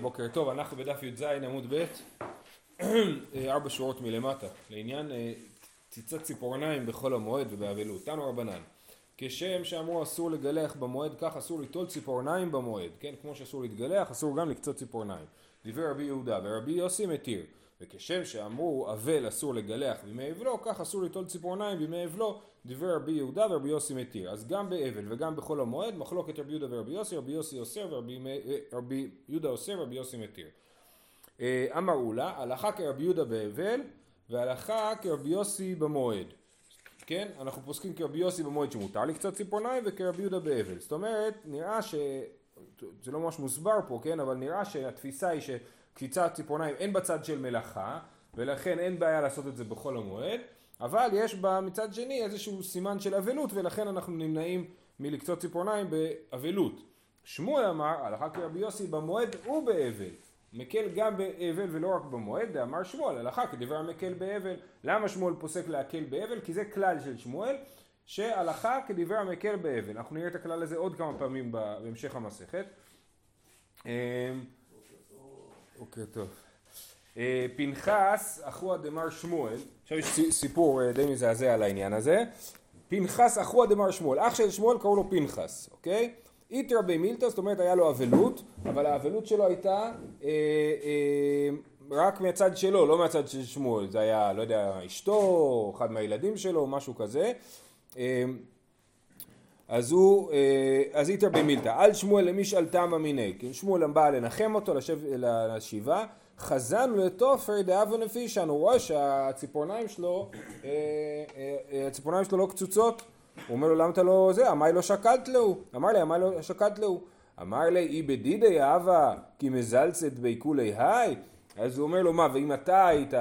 בוקר טוב, אנחנו בדף י"ז עמוד ב', 4 שורות מלמטה, לעניין קציצת ציפורניים בחול המועד ובאבלות. תנו רבנן, כשם שאמרו אסור לגלח במועד, כך אסור ליטול ציפורניים במועד, כן? כמו שאסור להתגלח, אסור גם לקצות ציפורניים. דיבר רבי יהודה ורבי יוסי מתיר, וכשם שאמרו אבל אסור לגלח בימי אבלו, כך אסור ליטול ציפורניים בימי אבלו. דיבר רבי יהודה ורבי יוסי מתיר. אז גם באבל וגם בחול המועד מחלוקת רבי יהודה ורבי יוסי, רבי יוסי אוסר ורבי יהודה אוסר ורבי יוסי מתיר. אמרו לה, הלכה כרבי יהודה באבל והלכה כרבי יוסי במועד. כן, אנחנו פוסקים כרבי יוסי במועד שמותר לקצת ציפורניים וכרבי יהודה באבל. זאת אומרת, נראה ש... זה לא ממש מוסבר פה, כן, אבל נראה שהתפיסה היא שקציצת ציפורניים אין בצד של מלאכה, ולכן אין בעיה לעשות את זה בחול המועד, אבל יש בה מצד שני איזשהו סימן של אבלות, ולכן אנחנו נמנעים מלקצות ציפורניים באבלות. שמואל אמר, הלכה כרבי יוסי במועד ובאבל. מקל גם באבל ולא רק במועד, אמר שמואל, הלכה כדבר המקל באבל. למה שמואל פוסק להקל באבל? כי זה כלל של שמואל, שהלכה כדבר המקל באבל. אנחנו נראה את הכלל הזה עוד כמה פעמים בהמשך המסכת. אוקיי, טוב. פנחס אחו דמר שמואל, עכשיו יש סיפור די מזעזע על העניין הזה. פנחס אחו דמר שמואל, אח של שמואל קראו לו פנחס, אוקיי? איתר רבי מילטה, זאת אומרת היה לו אבלות, אבל האבלות שלו הייתה רק מהצד שלו, לא מהצד של שמואל. זה היה, לא יודע, אשתו, אחד מהילדים שלו, משהו כזה. אז איתר רבי מילטה, על שמואל למשאלתם אמיני, כי שמואל בא לנחם אותו לשבעה, חזן לתופר דאב ונפישן, הוא רואה שהציפורניים שלו לא קצוצות. הוא אומר לו, למה אתה לא זה? אמר לו שקלת לו, אמר לי, אי בדידי אהבה, כי מזלצת בעיקולי היי. אז הוא אומר לו, מה, ואם אתה היית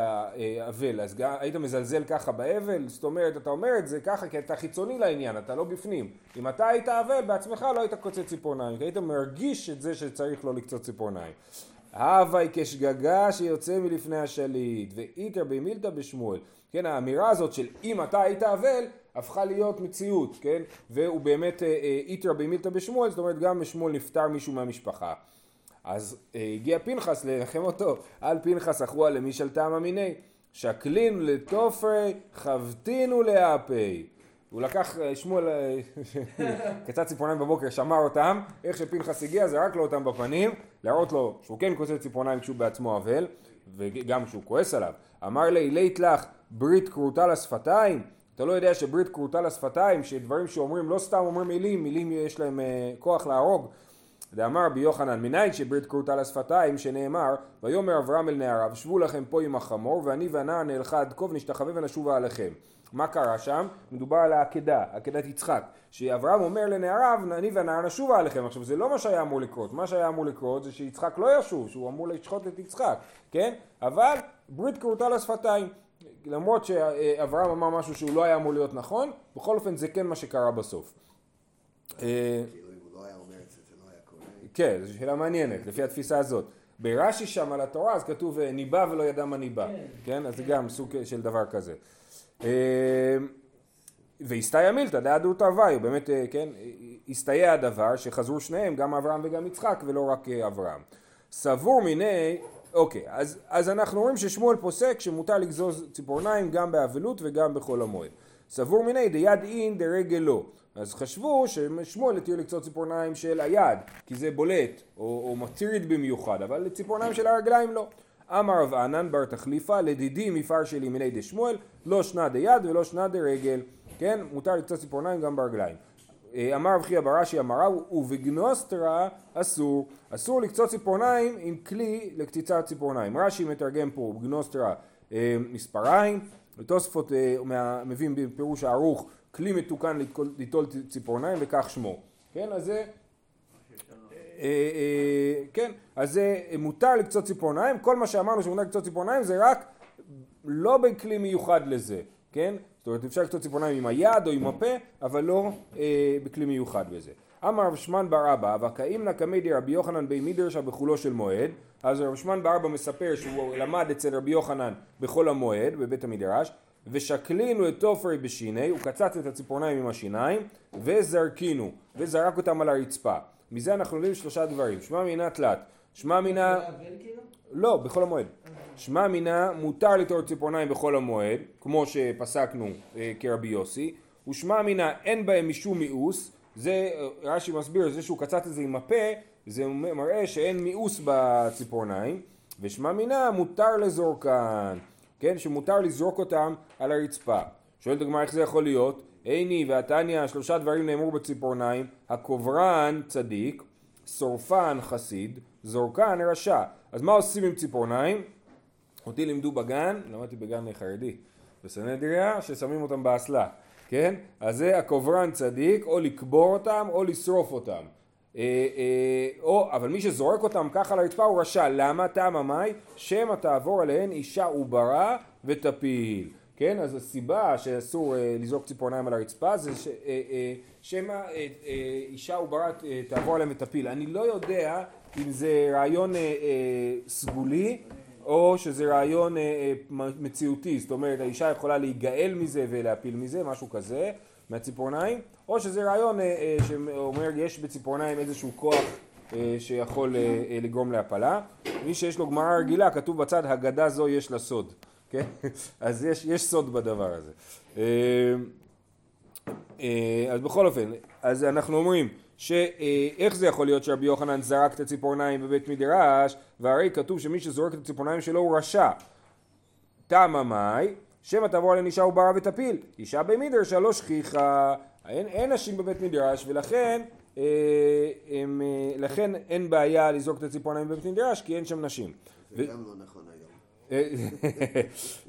אבל, אז היית מזלזל ככה באבל? זאת אומרת, אתה אומר את זה ככה, כי אתה חיצוני לעניין, אתה לא בפנים. אם אתה היית אבל, בעצמך לא היית קוצץ ציפורניים, כי היית מרגיש את זה שצריך לא לקצוץ ציפורניים. אהבה היא כשגגה שיוצא מלפני השליט, ואיתר במילתא בשמואל. כן, האמירה הזאת של אם אתה היית אבל, הפכה להיות מציאות, כן? והוא באמת איתר במילתא בשמואל, זאת אומרת, גם בשמואל נפטר מישהו מהמשפחה. אז הגיע פנחס לנחם אותו, על פנחס אחרוע למשאלתם אמיני, שקלין לתופרי, חבטינו לאפי. הוא לקח שמואל, קצת ציפורניים בבוקר, שמר אותם, איך שפנחס הגיע זה רק לו אותם בפנים, להראות לו שהוא כן כוסס ציפורניים כשהוא בעצמו אבל, וגם כשהוא כועס עליו. אמר לי, לית לך ברית קרוטה לשפתיים? אתה לא יודע שברית קרוטה לשפתיים, שדברים שאומרים לא סתם אומרים מילים, מילים יש להם כוח להרוג. דאמר רבי יוחנן, מניין שברית קרוטה לשפתיים, שנאמר, ויאמר אברהם אל נעריו, שבו לכם פה עם החמור, ואני והנער נלכה עד כה, ונשתחווה ונשובה עליכם. מה קרה שם? מדובר על העקדה, עקדת יצחק, שאברהם אומר לנעריו, אני והנער נשובה עליכם. עכשיו, זה לא מה שהיה אמור לקרות, מה שהיה אמור לקרות זה שיצחק לא ישוב, שהוא אמור לשחוט את יצחק, כן? אבל ברית קרוטה לשפתיים, למרות שאברהם אמר משהו שהוא לא היה אמור להיות נכון, בכל אופן זה כן מה שקרה בסוף. כן, זו שאלה מעניינת, לפי התפיסה הזאת. ברש"י שם על התורה, אז כתוב ניבא ולא ידע מה ניבא. כן? אז זה גם סוג של דבר כזה. והסתייע מילתא דאדור תרווי, באמת, כן, הסתייע הדבר שחזרו שניהם, גם אברהם וגם יצחק, ולא רק אברהם. סבור מיני, אוקיי, אז אנחנו רואים ששמואל פוסק שמותר לגזוז ציפורניים גם באבלות וגם בחול המועד. סבור מיני, דיד אין דרגל לא. אז חשבו ששמואל התיר לקצות ציפורניים של היד, כי זה בולט או מטריד במיוחד, אבל ציפורניים של הרגליים לא. אמר רב ענן בר תחליפה, לדידי מפר שלי מיני דשמואל, לא שנה דיד ולא שנה דרגל, כן? מותר לקצות ציפורניים גם ברגליים. אמר רב חייא ברש"י אמרו, ובגנוסטרה אסור, אסור לקצות ציפורניים עם כלי לקציצת ציפורניים. רש"י מתרגם פה ובגנוסטרה מספריים, ותוספות מביאים בפירוש הערוך, כלי מתוקן ליטול ציפורניים וכך שמו. כן, אז זה... כן, אז זה מותר לקצות ציפורניים. כל מה שאמרנו שמותר לקצות ציפורניים זה רק לא בכלי מיוחד לזה. כן? זאת אומרת, אפשר לקצות ציפורניים עם היד או עם הפה, אבל לא בכלי מיוחד בזה. אמר רב שמן ברבא, וקאים נקמי די רבי יוחנן בי מידרשה בחולו של מועד. אז רב שמן ברבא מספר שהוא למד אצל רבי יוחנן בחול המועד, בבית המדרש. ושקלינו את תופרי בשיני, הוא קצץ את הציפורניים עם השיניים, וזרק אותם על הרצפה. מזה אנחנו יודעים שלושה דברים. שמע מינה תלת, שמע מינה... לא, בכל המועד. שמע מינה מותר לתאור ציפורניים בכל המועד, כמו שפסקנו כרבי יוסי. ושמע מינה אין בהם משום מיאוס. זה, רש"י מסביר, זה שהוא קצת את זה עם הפה, זה מראה שאין מיאוס בציפורניים. ושמע מינה מותר לזורקן, כן? שמותר לזרוק אותם על הרצפה. שואלת הגמרא איך זה יכול להיות? איני והתניא, שלושה דברים נאמרו בציפורניים, הקוברן צדיק, שורפן חסיד, זורקן רשע. אז מה עושים עם ציפורניים? אותי לימדו בגן, למדתי בגן חרדי, בסנהדריה, ששמים אותם באסלה, כן? אז זה הקוברן צדיק, או לקבור אותם, או לשרוף אותם. אבל מי שזורק אותם ככה לרצפה הוא רשע. למה? טעם מאי, שמא תעבור עליהן אישה וברא ותפיל. כן, אז הסיבה שאסור לזרוק ציפורניים על הרצפה זה שמא אישה וברא תעבור עליהם ותפיל. אני לא יודע אם זה רעיון סגולי או שזה רעיון מציאותי, זאת אומרת האישה יכולה להיגאל מזה ולהפיל מזה, משהו כזה מהציפורניים, או שזה רעיון שאומר יש בציפורניים איזשהו כוח שיכול לגרום להפלה. מי שיש לו גמרא רגילה, כתוב בצד הגדה זו יש לה סוד, כן? אז יש סוד בדבר הזה. אז בכל אופן, אז אנחנו אומרים שאיך זה יכול להיות שרבי יוחנן זרק את הציפורניים בבית מדרש, והרי כתוב שמי שזורק את הציפורניים שלו הוא רשע. טעם מאי, שמא תעבור עליהן אישה וברא ותפיל. אישה במדרשה לא שכיחה, אין נשים בבית מדרש, ולכן אין בעיה לזרוק את הציפורניים בבית מדרש, כי אין שם נשים. זה גם לא נכון היום.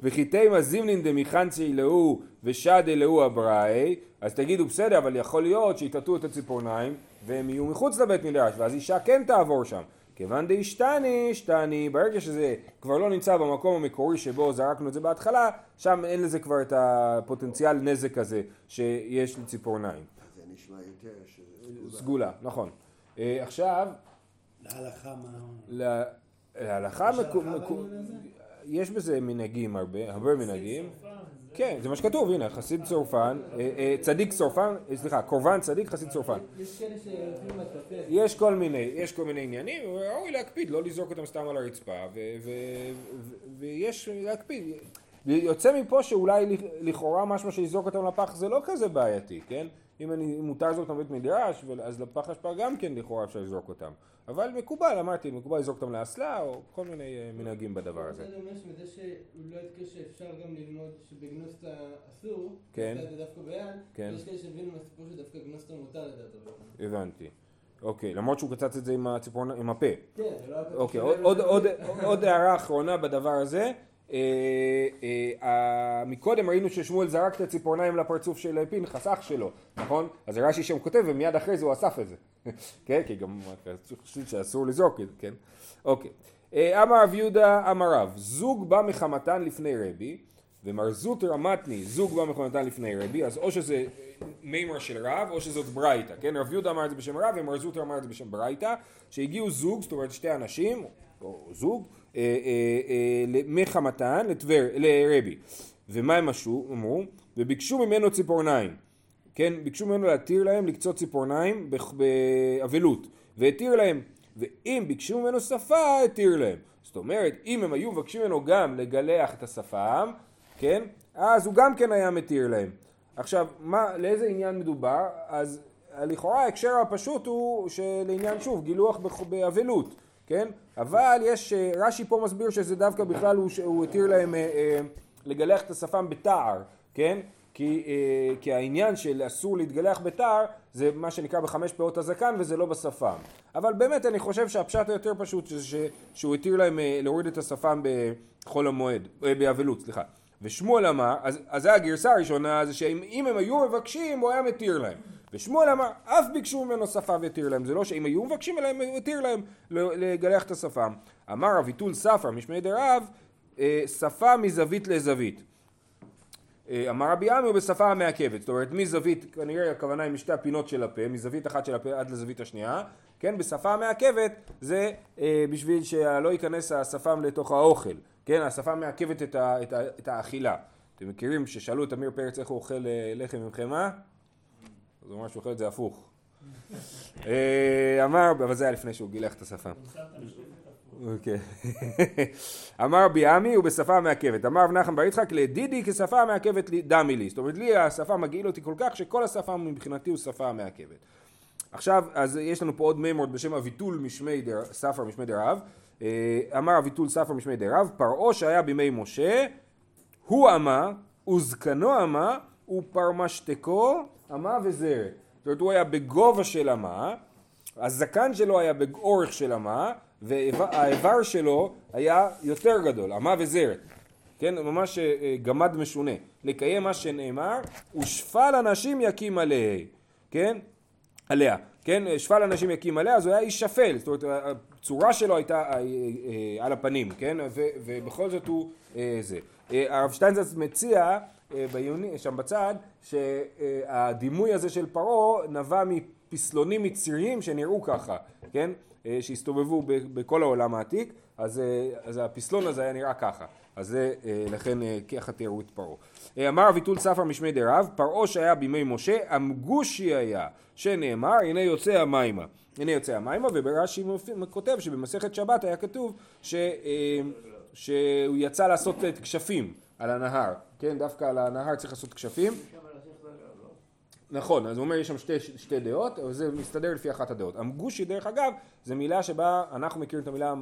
וחיתי מזימנין דמיחנצי לאו ושדה לאו אבראי, אז תגידו בסדר, אבל יכול להיות שיטטו את הציפורניים והם יהיו מחוץ לבית מדרש, ואז אישה כן תעבור שם. כיוון די שטני, ברגע שזה כבר לא נמצא במקום המקורי שבו זרקנו את זה בהתחלה, שם אין לזה כבר את הפוטנציאל נזק הזה שיש לציפורניים. זה נשמע יותר שזה... סגולה, נכון. עכשיו... להלכה מה... להלכה... יש בזה מנהגים הרבה מנהגים. כן, זה מה שכתוב, הנה, חסיד צורפן, צדיק צורפן, סליחה, קורבן צדיק, חסיד צורפן. יש כאלה שיורדים לטפל. יש כל מיני עניינים, ראוי להקפיד, לא לזרוק אותם סתם על הרצפה, ויש להקפיד. יוצא מפה שאולי לכאורה משהו שיזרוק אותם לפח זה לא כזה בעייתי, כן? אם מותר לזרוק אותם בבית מדרש, אז לפח אשפה גם כן לכאורה אפשר לזרוק אותם. אבל מקובל, אמרתי, מקובל לזרוק אותם לאסלה, או כל מיני מנהגים בדבר הזה. אני רוצה לומר שמזה שלא יתקש שאפשר גם ללמוד שבגנוסטה אסור, זה דווקא ביד, יש כאלה שהבינו מהסיפור שדווקא גנוסטה מותר לדעת. הבנתי. אוקיי, למרות שהוא קצץ את זה עם הפה. כן, לא הפה. אוקיי, עוד הערה אחרונה בדבר הזה. מקודם ראינו ששמואל זרק את הציפורניים לפרצוף של פנחס, אח שלו, נכון? אז רש"י שם כותב ומיד אחרי זה הוא אסף את זה, כן? כי גם חושבים שאסור לזרוק את זה, כן? אוקיי. אמר רב יהודה, אמר רב, זוג בא מחמתן לפני רבי ומרזות רמתני, זוג בא מחמתן לפני רבי, אז או שזה מימרה של רב או שזאת ברייתא, כן? רב יהודה אמר את זה בשם רב ומרזות אמר את זה בשם ברייתא, שהגיעו זוג, זאת אומרת שתי אנשים או זוג מחמתן לרבי, ומה הם אמרו? וביקשו ממנו ציפורניים, כן, ביקשו ממנו להתיר להם לקצות ציפורניים באבלות, והתיר להם, ואם ביקשו ממנו שפה התיר להם, זאת אומרת אם הם היו מבקשים ממנו גם לגלח את השפם, כן, אז הוא גם כן היה מתיר להם. עכשיו לאיזה עניין מדובר? אז לכאורה ההקשר הפשוט הוא שלעניין שוב גילוח באבלות, כן? אבל יש, רש"י פה מסביר שזה דווקא בכלל הוא התיר להם לגלח את השפם בתער, כן? כי העניין של אסור להתגלח בתער זה מה שנקרא בחמש פאות הזקן וזה לא בשפם. אבל באמת אני חושב שהפשט היותר פשוט שהוא התיר להם להוריד את השפם בחול המועד, באבלות, סליחה. ושמואל אמר, אז זה הגרסה הראשונה, זה שאם הם היו מבקשים הוא היה מתיר להם. ושמואל אמר, אף ביקשו ממנו שפה והתיר להם, זה לא שאם היו מבקשים אליהם, התיר להם לגלח את השפם. אמר אביטול ספרא משמי דרב, שפה מזווית לזווית. אמר רבי עמי הוא בשפה המעכבת, זאת אומרת מזווית, כנראה הכוונה היא משתי הפינות של הפה, מזווית אחת של הפה עד לזווית השנייה, כן, בשפה המעכבת זה בשביל שלא ייכנס השפם לתוך האוכל, כן, השפה מעכבת את האכילה. אתם מכירים ששאלו את אמיר פרץ איך הוא אוכל לחם עם חמאה? אז הוא אומר שהוא אוכל את זה הפוך. אמר, אבל זה היה לפני שהוא גילח את השפם. אוקיי. אמר ביאמי ובשפה מעכבת. אמר ונחם בר יצחק לדידי כשפה מעכבת דמי לי. זאת אומרת לי השפה מגעיל אותי כל כך שכל השפה מבחינתי הוא שפה מעכבת. עכשיו אז יש לנו פה עוד מימורד בשם אביטול משמי ספר משמי דרב. אמר אביטול ספר משמי דרב פרעו שהיה בימי משה הוא אמה וזקנו אמה ופרמשתקו אמה וזרת. זאת אומרת הוא היה בגובה של אמה, הזקן שלו היה באורך של אמה והאיבר שלו היה יותר גדול, אמה וזרת. כן, ממש גמד משונה. לקיים מה שנאמר, ושפל אנשים יקים עליה. כן? עליה. כן, שפל אנשים יקים עליה, אז הוא היה איש שפל. זאת אומרת, הצורה שלו הייתה על הפנים, כן? ובכל זאת הוא זה. הרב שטיינזץ מציע ביוני, שם בצד, שהדימוי הזה של פרעה נבע מפסלונים מצריים שנראו ככה, כן? שהסתובבו בכל העולם העתיק, אז הפסלון הזה היה נראה ככה. אז לכן ככה תראו את פרעה. אמר אביטול ספר משמי דרב, פרעה שהיה בימי משה, אמגושי היה, שנאמר, הנה יוצא המימה. הנה יוצא המימה, וברש"י כותב שבמסכת שבת היה כתוב שהוא יצא לעשות את כשפים על הנהר. כן, דווקא על הנהר צריך לעשות כשפים. נכון, אז הוא אומר יש שם שתי דעות, וזה מסתדר לפי אחת הדעות. אמגושי דרך אגב, זו מילה שבה אנחנו מכירים את המילה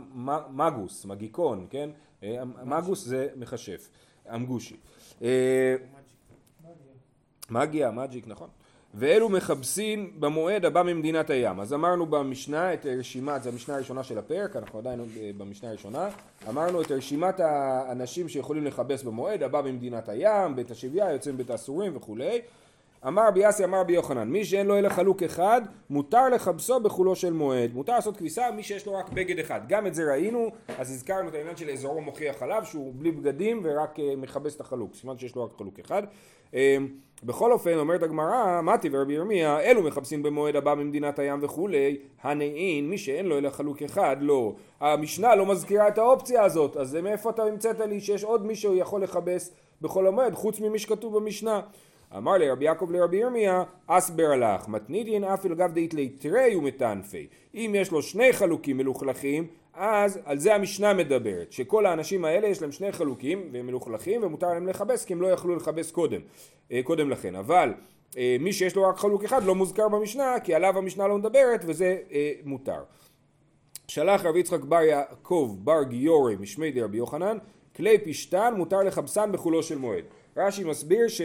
מגוס, מגיקון, כן? מגוס זה מחשף, אמגושי. מגיה, מג'יק, נכון. ואלו מחבסין במועד הבא ממדינת הים. אז אמרנו במשנה את רשימת, זו המשנה הראשונה של הפרק, אנחנו עדיין במשנה הראשונה, אמרנו את רשימת האנשים שיכולים לחבס במועד הבא ממדינת הים, בית השביה, יוצאים בית האסורים וכולי. אמר רבי יוסי, אמר רבי יוחנן, מי שאין לו אלא חלוק אחד, מותר לחבסו בחולו של מועד. מותר לעשות כביסה, מי שיש לו רק בגד אחד. גם את זה ראינו, אז הזכרנו את העניין של אזורו מוכיח עליו, שהוא בלי בגדים ורק מחבס את החלוק. סימן שיש לו רק חלוק אחד. בכל אופן, אומרת הגמרא, מתי ורבי ירמיה, אלו מחבסים במועד הבא ממדינת הים וכולי, הנאין, מי שאין לו אלא חלוק אחד, לא. המשנה לא מזכירה את האופציה הזאת, אז מאיפה אתה המצאת לי שיש עוד מישהו יכול לחבס בכל המועד, חוץ ממי שכתוב במשנה? אמר לרבי יעקב לרבי ירמיה, אסבר לך, מתנידין אפיל גב דאית ליתרי ומתענפי. אם יש לו שני חלוקים מלוכלכים, אז על זה המשנה מדברת, שכל האנשים האלה יש להם שני חלוקים והם מלוכלכים ומותר להם לחבס כי הם לא יכלו לחבס קודם לכן. אבל מי שיש לו רק חלוק אחד לא מוזכר במשנה כי עליו המשנה לא מדברת וזה מותר. שלח רבי יצחק בר יעקב בר גיורי משמי דרבי יוחנן, כלי פשטן מותר לחבסן בחולו של מועד. רש"י מסביר ש...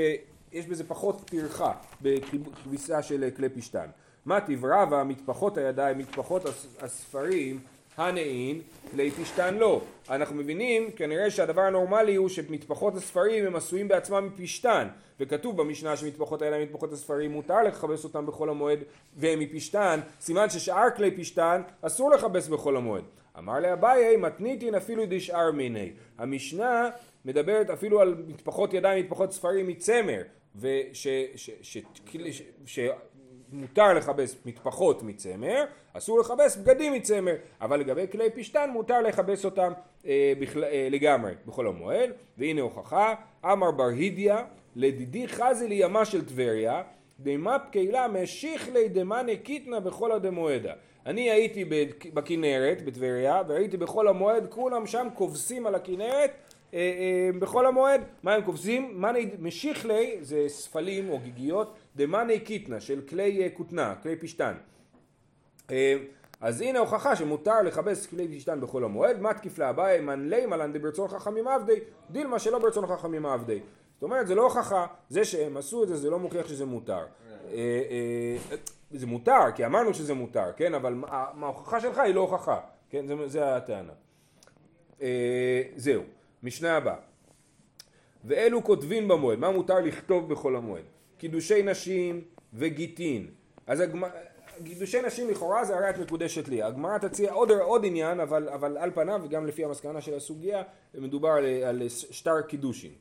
יש בזה פחות פרחה בכביסה של כלי פשטן. מה תברא והמטפחות הידיים, מטפחות הספרים, הנעין, כלי פשטן לא. אנחנו מבינים כנראה שהדבר הנורמלי הוא שמטפחות הספרים הם עשויים בעצמם מפשטן. וכתוב במשנה שמטפחות הידיים, מטפחות הספרים מותר לחבס אותם בכל המועד והם מפשטן. סימן ששאר כלי פשטן אסור לחבס בכל המועד. אמר לאביי, מתניתין אפילו דשאר מיני. המשנה מדברת אפילו על מטפחות ידיים, מטפחות ספרים מצמר. שמותר לחבס מטפחות מצמר, אסור לחבס בגדים מצמר, אבל לגבי כלי פשטן מותר לחבס אותם לגמרי בכל המועד. והנה הוכחה, אמר בר הידיה לדידי חזי לימה של טבריה, דמה פקהילה משיך לידמה נקיתנה בכל הדמועדה. אני הייתי בכנרת בטבריה והייתי בכל המועד, כולם שם כובסים על הכנרת בכל המועד. מה הם כובסים? משיך לי זה ספלים או גיגיות, דמני קיטנה של כלי קוטנה, כלי פשטן. אז הנה הוכחה שמותר לחבס כלי פשטן בכל המועד. מה תקיף להבא? מנלי מלן דברצון חכמים עבדי, דיל מה שלא ברצון חכמים עבדי. זאת אומרת זה לא הוכחה, זה שהם עשו את זה זה לא מוכיח שזה מותר. זה מותר כי אמרנו שזה מותר, כן? אבל ההוכחה שלך היא לא הוכחה, כן? זה הטענה. זהו. משנה הבאה, ואלו כותבים במועד, מה מותר לכתוב בכל המועד? קידושי נשים וגיטין. אז קידושי נשים לכאורה זה הרי את מקודשת לי. הגמרא תציע עוד עניין, אבל על פניו וגם לפי המסקנה של הסוגיה מדובר על שטר קידושין.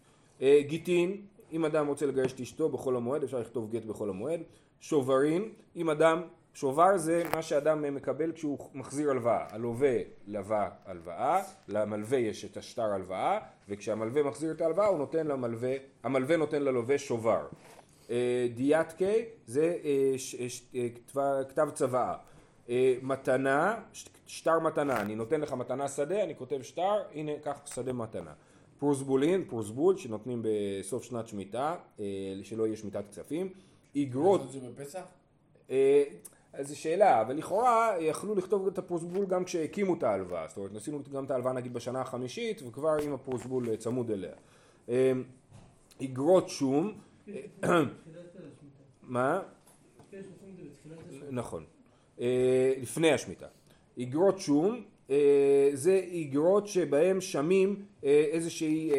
גיטין, אם אדם רוצה לגרש את אשתו בכל המועד אפשר לכתוב גט בכל המועד. שוברים, אם אדם שובר זה מה שאדם מקבל כשהוא מחזיר הלוואה. הלווה לווה הלוואה, למלווה יש את השטר הלוואה, וכשהמלווה מחזיר את ההלוואה הוא נותן למלווה, המלווה נותן ללווה שובר. דיאטקי זה כתב צוואה. מתנה, שטר מתנה, אני נותן לך מתנה שדה, אני כותב שטר, הנה, קח שדה מתנה. פרוסבולין, פרוסבול, שנותנים בסוף שנת שמיטה, שלא יהיה שמיטת כספים. איגרות... זה בפסח? זו שאלה, אבל לכאורה יכלו לכתוב את הפרוסבול גם כשהקימו את ההלוואה, זאת אומרת, נשינו גם את ההלוואה נגיד בשנה החמישית, וכבר עם הפרוסבול צמוד אליה. איגרות שום... מה? נכון. לפני השמיטה. איגרות שום, זה איגרות שבהם שמים איזושהי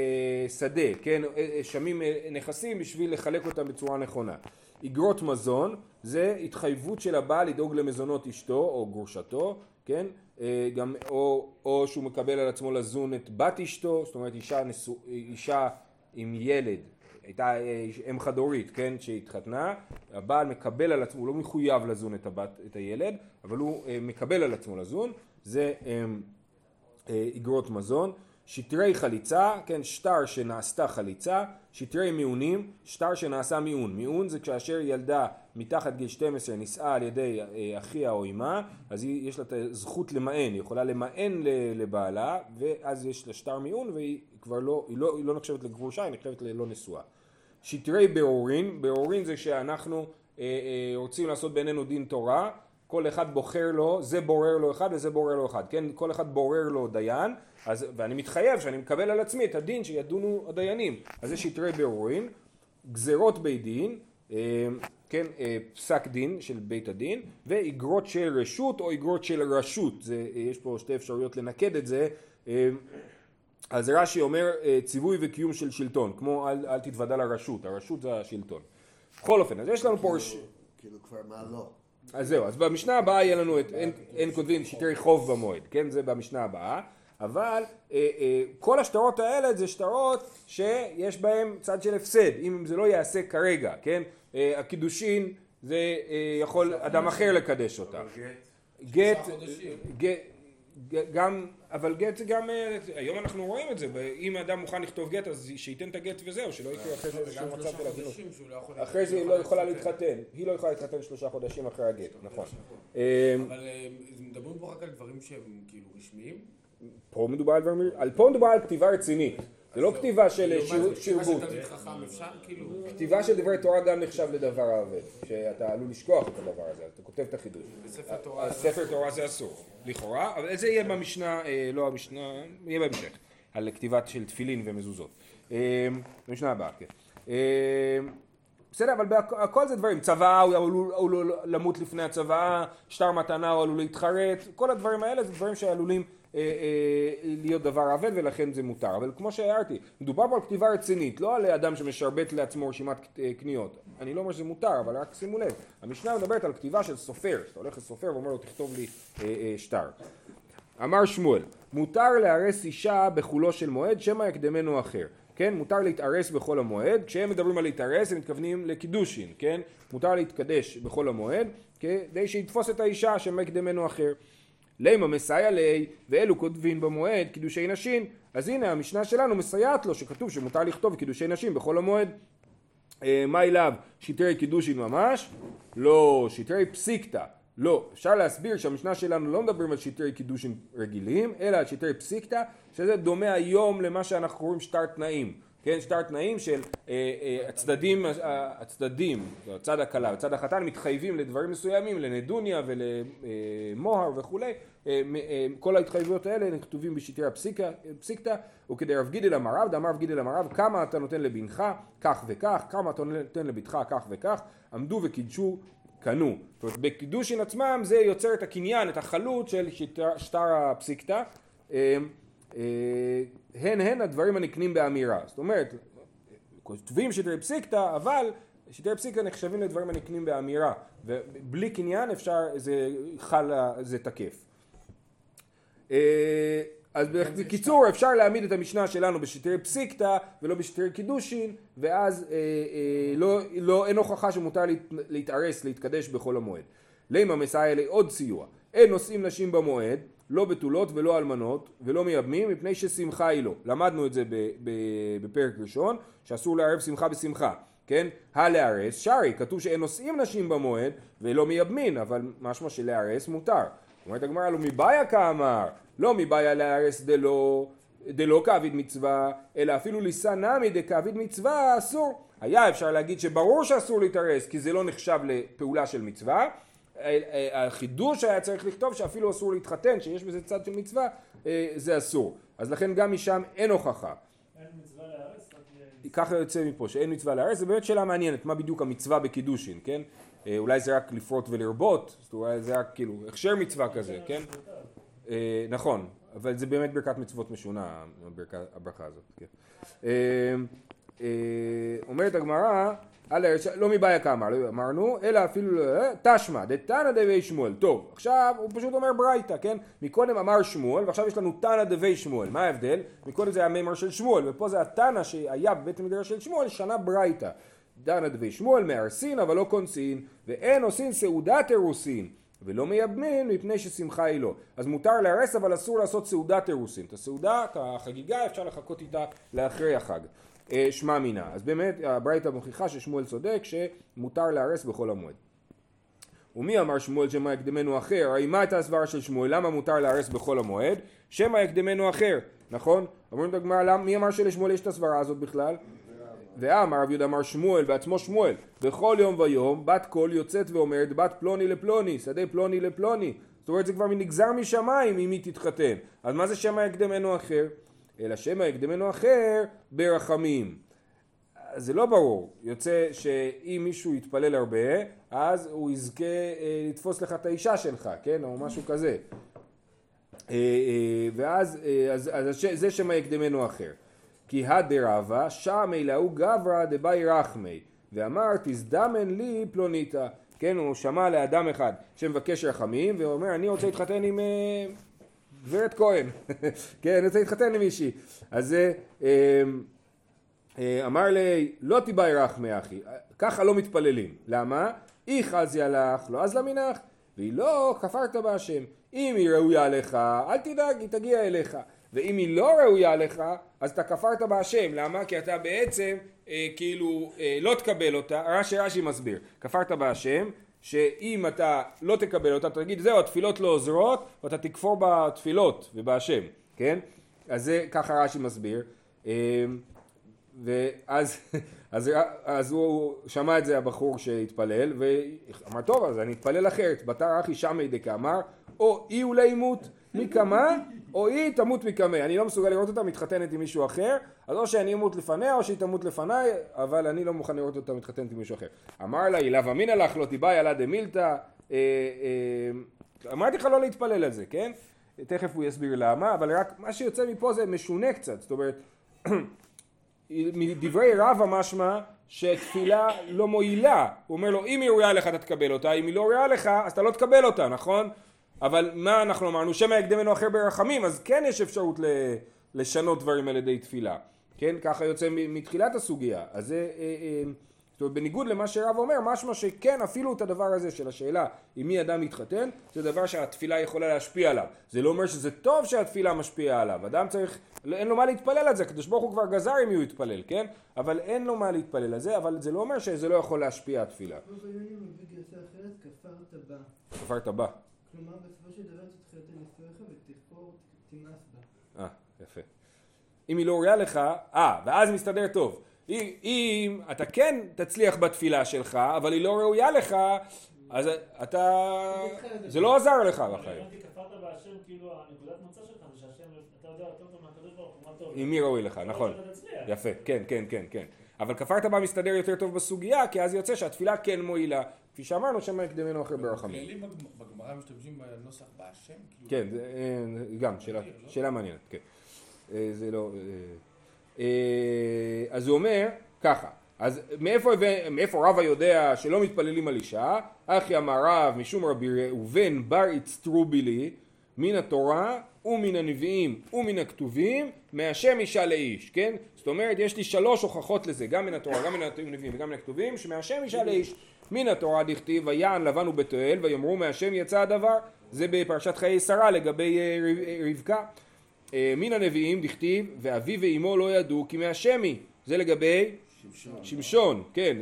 שדה, כן? שמים נכסים בשביל לחלק אותם בצורה נכונה. איגרות מזון, זה התחייבות של הבעל לדאוג למזונות אשתו או גרושתו, כן? גם, או שהוא מקבל על עצמו לזון את בת אשתו, זאת אומרת אישה עם ילד, הייתה אם חד-הורית, כן, שהתחתנה, הבעל מקבל על עצמו, הוא לא מחויב לזון את הילד, אבל הוא מקבל על עצמו לזון, זה איגרות מזון, שטרי חליצה, כן, שטר שנעשתה חליצה, שטרי מיונים, שטר שנעשה מיון. מיון זה כאשר ילדה מתחת גיל 12 נישאה על ידי אחיה או אימה, אז יש לה את הזכות למען, היא יכולה למען לבעלה, ואז יש לה שטר מיון והיא כבר לא נחשבת לגרושה, היא נחשבת ללא נשואה. שטרי בירורין, בירורין זה שאנחנו רוצים לעשות בינינו דין תורה, כל אחד בוחר לו, זה בורר לו אחד וזה בורר לו אחד, כן? כל אחד בורר לו דיין, אז, ואני מתחייב שאני מקבל על עצמי את הדין שידונו הדיינים. אז זה שטרי בירורים, גזרות בית דין, כן, פסק דין של בית הדין, ואיגרות של רשות או איגרות של רשות. זה, יש פה שתי אפשרויות לנקד את זה. אז רש"י אומר ציווי וקיום של שלטון, כמו אל תתוודע לרשות, הרשות זה השלטון. בכל אופן, אז יש לנו פה... כאילו כבר מה לא. אז זהו, אז במשנה הבאה יהיה לנו את אין כותבים שטרי חוב במועד, כן? זה במשנה הבאה. אבל כל השטרות האלה זה שטרות שיש בהם צד של הפסד, אם זה לא יעשה כרגע, כן? הקידושין זה יכול אדם אחר לקדש אותה. גט, גם, אבל גט זה גם, היום אנחנו רואים את זה, אם אדם מוכן לכתוב גט אז שייתן את הגט וזהו, שלא יקרה אחרי זה איזשהו מצב ולהגינות. אחרי זה היא לא יכולה להתחתן, היא לא יכולה להתחתן 3 חודשים אחרי הגט, נכון. אבל מדברים פה רק על דברים שהם כאילו רשמיים? פה מדובר על כתיבה רצינית, זה לא כתיבה של שירבות, כתיבה של דברי תורה גם נחשב לדבר העבד, שאתה עלול לשכוח את הדבר הזה, אתה כותב את החידוש. ספר תורה זה אסור, לכאורה, אבל זה יהיה במשנה, לא המשנה, יהיה בהמשך, על כתיבת של תפילין ומזוזות, במשנה הבאה, כן. בסדר, אבל הכל זה דברים, צבא, הוא עלול למות לפני הצבא, שטר מתנה הוא עלול להתחרט, כל הדברים האלה זה דברים שעלולים להיות דבר עבד ולכן זה מותר. אבל כמו שהערתי, מדובר פה על כתיבה רצינית, לא על אדם שמשרבט לעצמו רשימת קניות. אני לא אומר שזה מותר, אבל רק שימו לב, המשנה מדברת על כתיבה של סופר, שאתה הולך לסופר ואומר לו תכתוב לי שטר. אמר שמואל, מותר להרס אישה בחולו של מועד שמא יקדמנו אחר. כן, מותר להתארס בכל המועד, כשהם מדברים על להתארס הם מתכוונים לקידושין, כן? מותר להתקדש בכל המועד כדי שיתפוס את האישה שמא יקדמנו אחר. לימה מסייע לי, ואלו כותבים במועד קידושי נשים, אז הנה המשנה שלנו מסייעת לו שכתוב שמותר לכתוב קידושי נשים בכל המועד. מה אליו? שטרי קידושין ממש? לא, שטרי פסיקתא. לא, אפשר להסביר שהמשנה שלנו לא מדברים על שטרי קידושין רגילים, אלא על שטרי פסיקתא, שזה דומה היום למה שאנחנו קוראים שטר תנאים. כן, שטר תנאים של הצדדים, הצד הקלה, הצד החתן, מתחייבים לדברים מסוימים, לנדוניה ולמוהר וכו'. כל ההתחייבויות האלה נכתובים בשטרי הפסיקתא, וכדי רב גידל אמר רב, דאמר רב גידל אמר רב, כמה אתה נותן לבנך, כך וכך, כמה אתה נותן לבתך, כך וכך, עמדו וקידשו, קנו. זאת אומרת, בקידושין עצמם זה יוצר את הקניין, את החלות של שטר הפסיקתא. הן הדברים הנקנים באמירה. זאת אומרת, כותבים שטרי פסיקתא, אבל שטרי פסיקתא נחשבים לדברים הנקנים באמירה. ובלי קניין אפשר, זה תקף. אז בקיצור, אפשר להעמיד את המשנה שלנו בשטרי פסיקתא ולא בשטרי קידושין, ואז אין הוכחה שמותר להתארס, להתקדש בכל המועד. לימה מסייע לי, עוד סיוע. אין נושאים נשים במועד, לא בתולות ולא אלמנות ולא מייבמים, מפני ששמחה היא לא. למדנו את זה בפרק ראשון, שאסור לערב שמחה בשמחה. כן? הלארס שרי, כתוב שאין נושאים נשים במועד ולא מייבמין, אבל משמע שלארס מותר. אומרת הגמרא לו מבעיה כאמר, לא מבעיה לארס דלא כעביד מצווה, אלא אפילו ליסנא מדכעביד מצווה אסור. היה אפשר להגיד שברור שאסור להתארס כי זה לא נחשב לפעולה של מצווה. החידוש היה צריך לכתוב שאפילו אסור להתחתן, שיש בזה צד של מצווה, זה אסור. אז לכן גם משם אין הוכחה. אין מצווה לארס? ככה יוצא מפה, שאין מצווה לארס, זה באמת שאלה מעניינת, מה בדיוק המצווה בקידושין, כן? אולי זה רק לפרוט ולרבות, אולי זה רק כאילו, הכשר מצווה כזה, כן? נכון, אבל זה באמת ברכת מצוות משונה, הברכה הזאת, כן? אומרת הגמרא, לא מבעיה כאמר, אמרנו, אלא אפילו תשמע, דתנא דבי שמואל. טוב, עכשיו הוא פשוט אומר ברייתא, כן? מקודם אמר שמואל, ועכשיו יש לנו תנא דבי שמואל. מה ההבדל? מקודם זה הממר של שמואל, ופה זה התנא שהיה בבית המדרש של שמואל, שנה ברייתא. תנא דבי שמואל, מארסין, אבל לא קונסין, ואין עושין סעודת אירוסין, ולא מייבמין מפני ששמחה היא לא. אז מותר להרס, אבל אסור לעשות סעודת אירוסין. את הסעודה, את החגיגה, אפשר לחכות איתה לאחרי החג. שמע מינה. אז באמת הברייתא מוכיחה ששמואל צודק שמותר להרס בכל המועד. ומי אמר שמואל שמא יקדמנו אחר? הרי מה הייתה הסברה של שמואל? למה מותר להרס בכל המועד? שמא יקדמנו אחר, נכון? אמרנו את הגמרא, מי אמר שלשמואל יש את הסברה הזאת בכלל? ואמר רבי יהודה אמר שמואל בעצמו שמואל, בכל יום ויום בת קול יוצאת ואומרת בת פלוני לפלוני, שדה פלוני לפלוני. זאת אומרת זה כבר נגזר משמיים אם היא תתחתן. אז מה זה שמא יקדמנו אחר? אלא שמא יקדמנו אחר ברחמים. אז זה לא ברור. יוצא שאם מישהו יתפלל הרבה, אז הוא יזכה לתפוס לך את האישה שלך, כן? או משהו כזה. ואז אז זה שמא יקדמנו אחר. כי הדרבה שמי לאו גברא דבי רחמי. ואמר תזדמן לי פלוניתא. כן, הוא שמע לאדם אחד שמבקש רחמים, ואומר אני רוצה להתחתן עם... גברת כהן, כן, אני רוצה להתחתן למישהי. אז אמר לי, לא תיבאי רחמי אחי, ככה לא מתפללים. למה? איך אז ילך, לא אז למינך, והיא לא, כפרת בהשם. אם היא ראויה עליך, אל תדאג, היא תגיע אליך. ואם היא לא ראויה עליך, אז אתה כפרת בהשם. למה? כי אתה בעצם, כאילו, לא תקבל אותה. רש"י מסביר, כפרת בהשם. שאם אתה לא תקבל אותה, אתה תגיד, זהו, התפילות לא עוזרות, ואתה תכפור בתפילות ובהשם, כן? אז זה ככה רש"י מסביר. ואז אז הוא שמע את זה הבחור שהתפלל, ואמר, טוב, אז אני אתפלל אחרת. בתר אחי שמי דקאמר, או היא אולי ימות מקמה, או היא תמות מקמה. אני לא מסוגל לראות אותה מתחתנת עם מישהו אחר, אז או שאני אמות לפניה או שהיא תמות לפניי, אבל אני לא מוכן לראות אותה מתחתנת עם מישהו אחר. אמר לה, אליו אמין הלך, לא תיבאי עלה דמילטה. אמרתי לך לא להתפלל על זה, כן? תכף הוא יסביר למה, אבל רק מה שיוצא מפה זה משונה קצת. זאת אומרת, מדברי רבא משמע שתפילה לא מועילה. הוא אומר לו, אם היא ראויה לך אתה תקבל אותה, אם היא לא ראויה לך אז אתה לא תקבל אותה, נכון? אבל מה אנחנו אמרנו? שמא יקדמנו אחר ברחמים, אז כן יש אפשרות לשנות דברים על ידי תפילה. כן? ככה יוצא מתחילת הסוגיה. אז זה, זאת אומרת, בניגוד למה שרב אומר, משמע שכן, אפילו את הדבר הזה של השאלה אם מי אדם מתחתן, זה דבר שהתפילה יכולה להשפיע עליו. זה לא אומר שזה טוב שהתפילה משפיעה עליו. אדם צריך, אין לו מה להתפלל על זה, הקדוש ברוך הוא כבר גזר אם הוא יתפלל, כן? אבל אין לו מה להתפלל על זה, אבל זה לא אומר שזה לא יכול להשפיע התפילה. כפרת הבא. כלומר, בסופו של דבר שתחיל את הניסוייך ותחקור תימס בה. יפה. אם היא לא ראויה לך, ואז מסתדר טוב. אם אתה כן תצליח בתפילה שלך, אבל היא לא ראויה לך, אז אתה... זה לא עזר לך בחיים. אני כפרת באשר, כאילו, הנקודת מוצא שלך, זה שהשם, אתה יודע, אתה יודע, אתה יודע, מה טוב. אם היא ראוי לך, נכון. יפה, כן, כן, כן, כן. אבל כפרת הבא מסתדר יותר טוב בסוגיה, כי אז יוצא שהתפילה כן מועילה. כפי שאמרנו, שמא יקדמנו אחר ברחמים. כללים בגמרא משתמשים בנוסח באשם? כן, גם, שאלה מעניינת, כן. זה לא... אז הוא אומר ככה, אז מאיפה רבא יודע שלא מתפללים על אישה? אחי אמר רב משום רבי רובן בארץ טרובילי, מן התורה ומן הנביאים ומן הכתובים, מהשם אישה לאיש, כן? זאת אומרת, יש לי שלוש הוכחות לזה, גם מן התורה, גם מן הנביאים וגם מן הכתובים, שמהשם אישה לאיש. מן התורה דכתיב, ויען לבן ובתועל, ויאמרו מהשם יצא הדבר. זה בפרשת חיי שרה לגבי רבקה. מן הנביאים דכתיב, ואבי ואימו לא ידעו כי מהשם היא. זה לגבי שמשון, כן.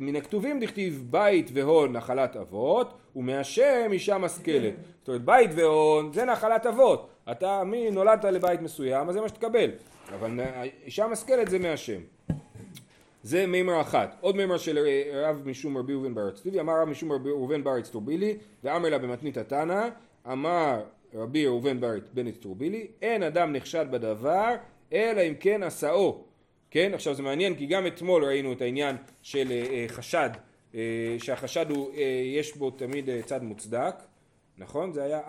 מן הכתובים דכתיב בית והון נחלת אבות, ומהשם אישה משכלת. זאת אומרת, בית והון זה נחלת אבות. אתה נולדת לבית מסוים, אז זה מה שתקבל. אבל אישה משכלת זה מהשם. זה מימרה אחת. עוד מימרה של רב משום רבי רובן בארץ טרובילי, אמר רב משום רבי רובן בארץ טרובילי, ואמר לה במתנית התנא, אמר רבי רובן בארץ טרובילי, אין אדם נחשד בדבר, אלא אם כן עשאו. כן, עכשיו זה מעניין, כי גם אתמול ראינו את העניין של חשד, שהחשד הוא, יש בו תמיד צד מוצדק, נכון? זה היה,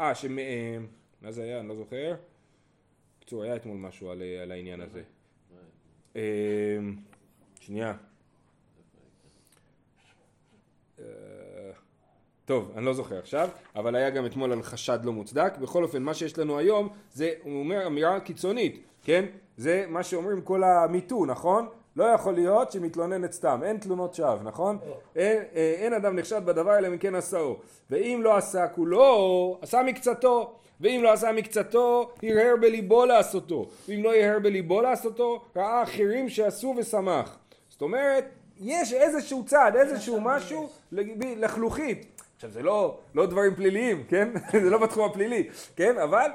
מה זה היה? אני לא זוכר. בקיצור, היה אתמול משהו על העניין הזה. שנייה. טוב, אני לא זוכר עכשיו, אבל היה גם אתמול על חשד לא מוצדק. בכל אופן, מה שיש לנו היום, זה, הוא אומר, אמירה קיצונית, כן? זה מה שאומרים כל המיטו, נכון? לא יכול להיות שמתלוננת סתם, אין תלונות שווא, נכון? אין אדם נחשד בדבר אלא אם כן עשאו. ואם לא עשה כולו, עשה מקצתו. ואם לא עשה מקצתו, הרהר בליבו לעשותו. ואם לא הרהר בליבו לעשותו, ראה אחרים שעשו ושמח. זאת אומרת, יש איזשהו צעד, איזשהו משהו לחלוכית. עכשיו, זה לא דברים פליליים, כן? זה לא בתחום הפלילי, כן? אבל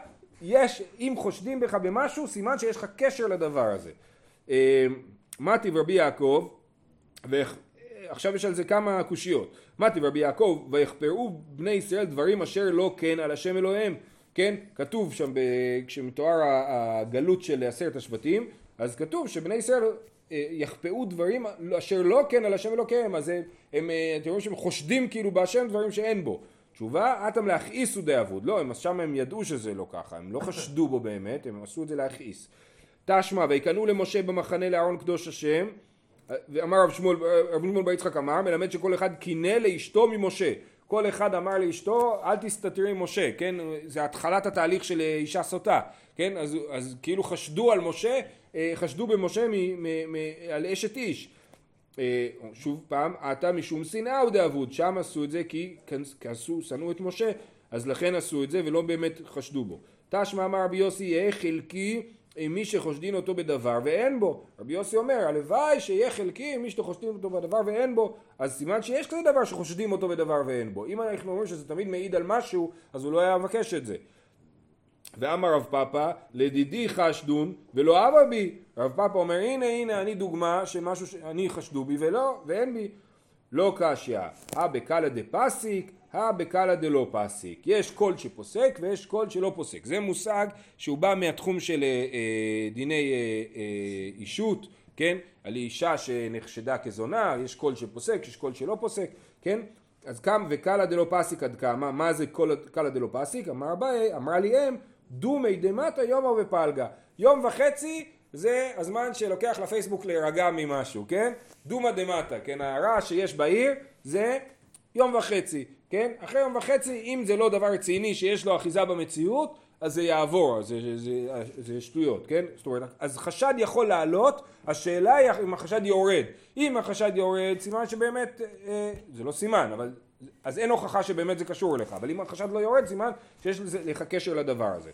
יש, אם חושדים בך במשהו, סימן שיש לך קשר לדבר הזה. מתי ורבי יעקב, ועכשיו יש על זה כמה קושיות. מתי ורבי יעקב, ויחפרו בני ישראל דברים אשר לא כן על השם אלוהיהם. כן, כתוב שם, כשמתואר הגלות של 10 השבטים, אז כתוב שבני ישראל יחפרו דברים אשר לא כן על השם אלוהיהם. אז הם, אתם רואים שהם חושדים כאילו בהשם דברים שאין בו. תשובה, אתם להכעיס ודאבוד. לא, שם הם ידעו שזה לא ככה, הם לא חשדו בו באמת, הם עשו את זה להכעיס. תשמע, ויקנו למשה במחנה לארון קדוש השם, ואמר רב שמואל, בר יצחק אמר, מלמד שכל אחד קינא לאשתו ממשה. כל אחד אמר לאשתו, אל תסתתרי משה, כן? זה התחלת התהליך של אישה סוטה, כן? אז כאילו חשדו על משה, חשדו במשה על אשת איש. שוב פעם, אתה משום שנאה ודאבוד, שם עשו את זה כי שנאו את משה, אז לכן עשו את זה ולא באמת חשדו בו. תשמע, אמר רבי יוסי, יהיה חלקי עם מי שחושדין אותו בדבר ואין בו. רבי יוסי אומר, הלוואי שיהיה חלקי עם מי שחושדין אותו בדבר ואין בו, אז סימן שיש כזה דבר שחושדים אותו בדבר ואין בו. אם אנחנו אומרים שזה תמיד מעיד על משהו, אז הוא לא היה מבקש את זה. ואמר רב פפה, לדידי חשדון ולא אבא בי. רב פפה אומר, הנה, אני דוגמה שמשהו שאני חשדו בי ולא, ואין בי. לא קשיא, בקלה דפסיק, בקלה דלא פסיק. יש קול שפוסק ויש קול שלא פוסק. זה מושג שהוא בא מהתחום של דיני אישות, כן? על אישה שנחשדה כזונה, יש קול שפוסק, יש קול שלא פוסק, כן? אז קם וקלה דלא פסיק עד כמה, מה זה קלה דלא פסיק? אמר ביי, אמרה לי הם, דומי דמטה יומא ופלגה. יום וחצי זה הזמן שלוקח לפייסבוק להירגע ממשהו, כן? דומא דמטה, כן? הרע שיש בעיר זה יום וחצי, כן? אחרי יום וחצי, אם זה לא דבר רציני שיש לו אחיזה במציאות, אז זה יעבור, זה שטויות, כן? זאת אומרת, אז חשד יכול לעלות, השאלה היא אם החשד יורד. אם החשד יורד, סימן שבאמת, זה לא סימן, אבל אז אין הוכחה שבאמת זה קשור אליך, אבל אם החשד לא יורד, סימן שיש לך קשר לדבר הזה.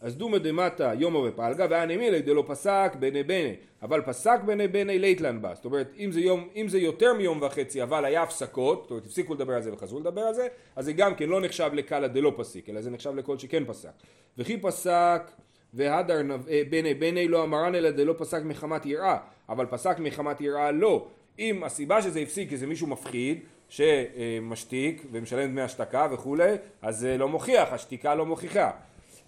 אז דומא דמטה יומא ופלגה, והנמילי דלא פסק בני בני, אבל פסק בני בני ליתלן בה. זאת אומרת, אם זה יותר מיום וחצי, אבל היה הפסקות, זאת אומרת, תפסיקו לדבר על זה וחזרו לדבר על זה, אז זה גם כן לא נחשב לקלה דלא פסיק, אלא זה נחשב לכל שכן פסק. וכי פסק והדר בני בני לא אמרן אלא דלא פסק מחמת יראה, אבל פסק מחמת יראה לא. אם הסיבה שזה הפסיק כי זה מישהו מפחיד, שמשתיק ומשלם דמי השתקה וכו', אז זה לא מוכיח, השתיקה לא מוכיחה.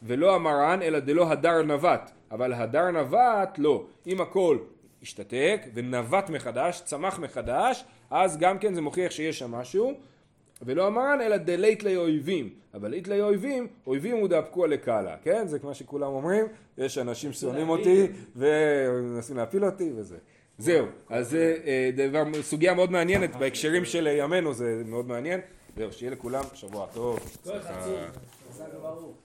ולא אמרן אלא דלא הדר נווט, אבל הדר נווט לא. אם הכל השתתק ונווט מחדש, צמח מחדש, אז גם כן זה מוכיח שיש שם משהו. ולא אמרן אלא דלית לאויבים, אבל אית לאויבים, אויבים הוא דאפקו על הקהלה, כן? זה כמו שכולם אומרים, יש אנשים שונאים אותי ומנסים להפיל אותי וזה. זהו, אז זה דבר, סוגיה מאוד מעניינת, בהקשרים של ימינו זה מאוד מעניין. זהו, שיהיה לכולם שבוע טוב.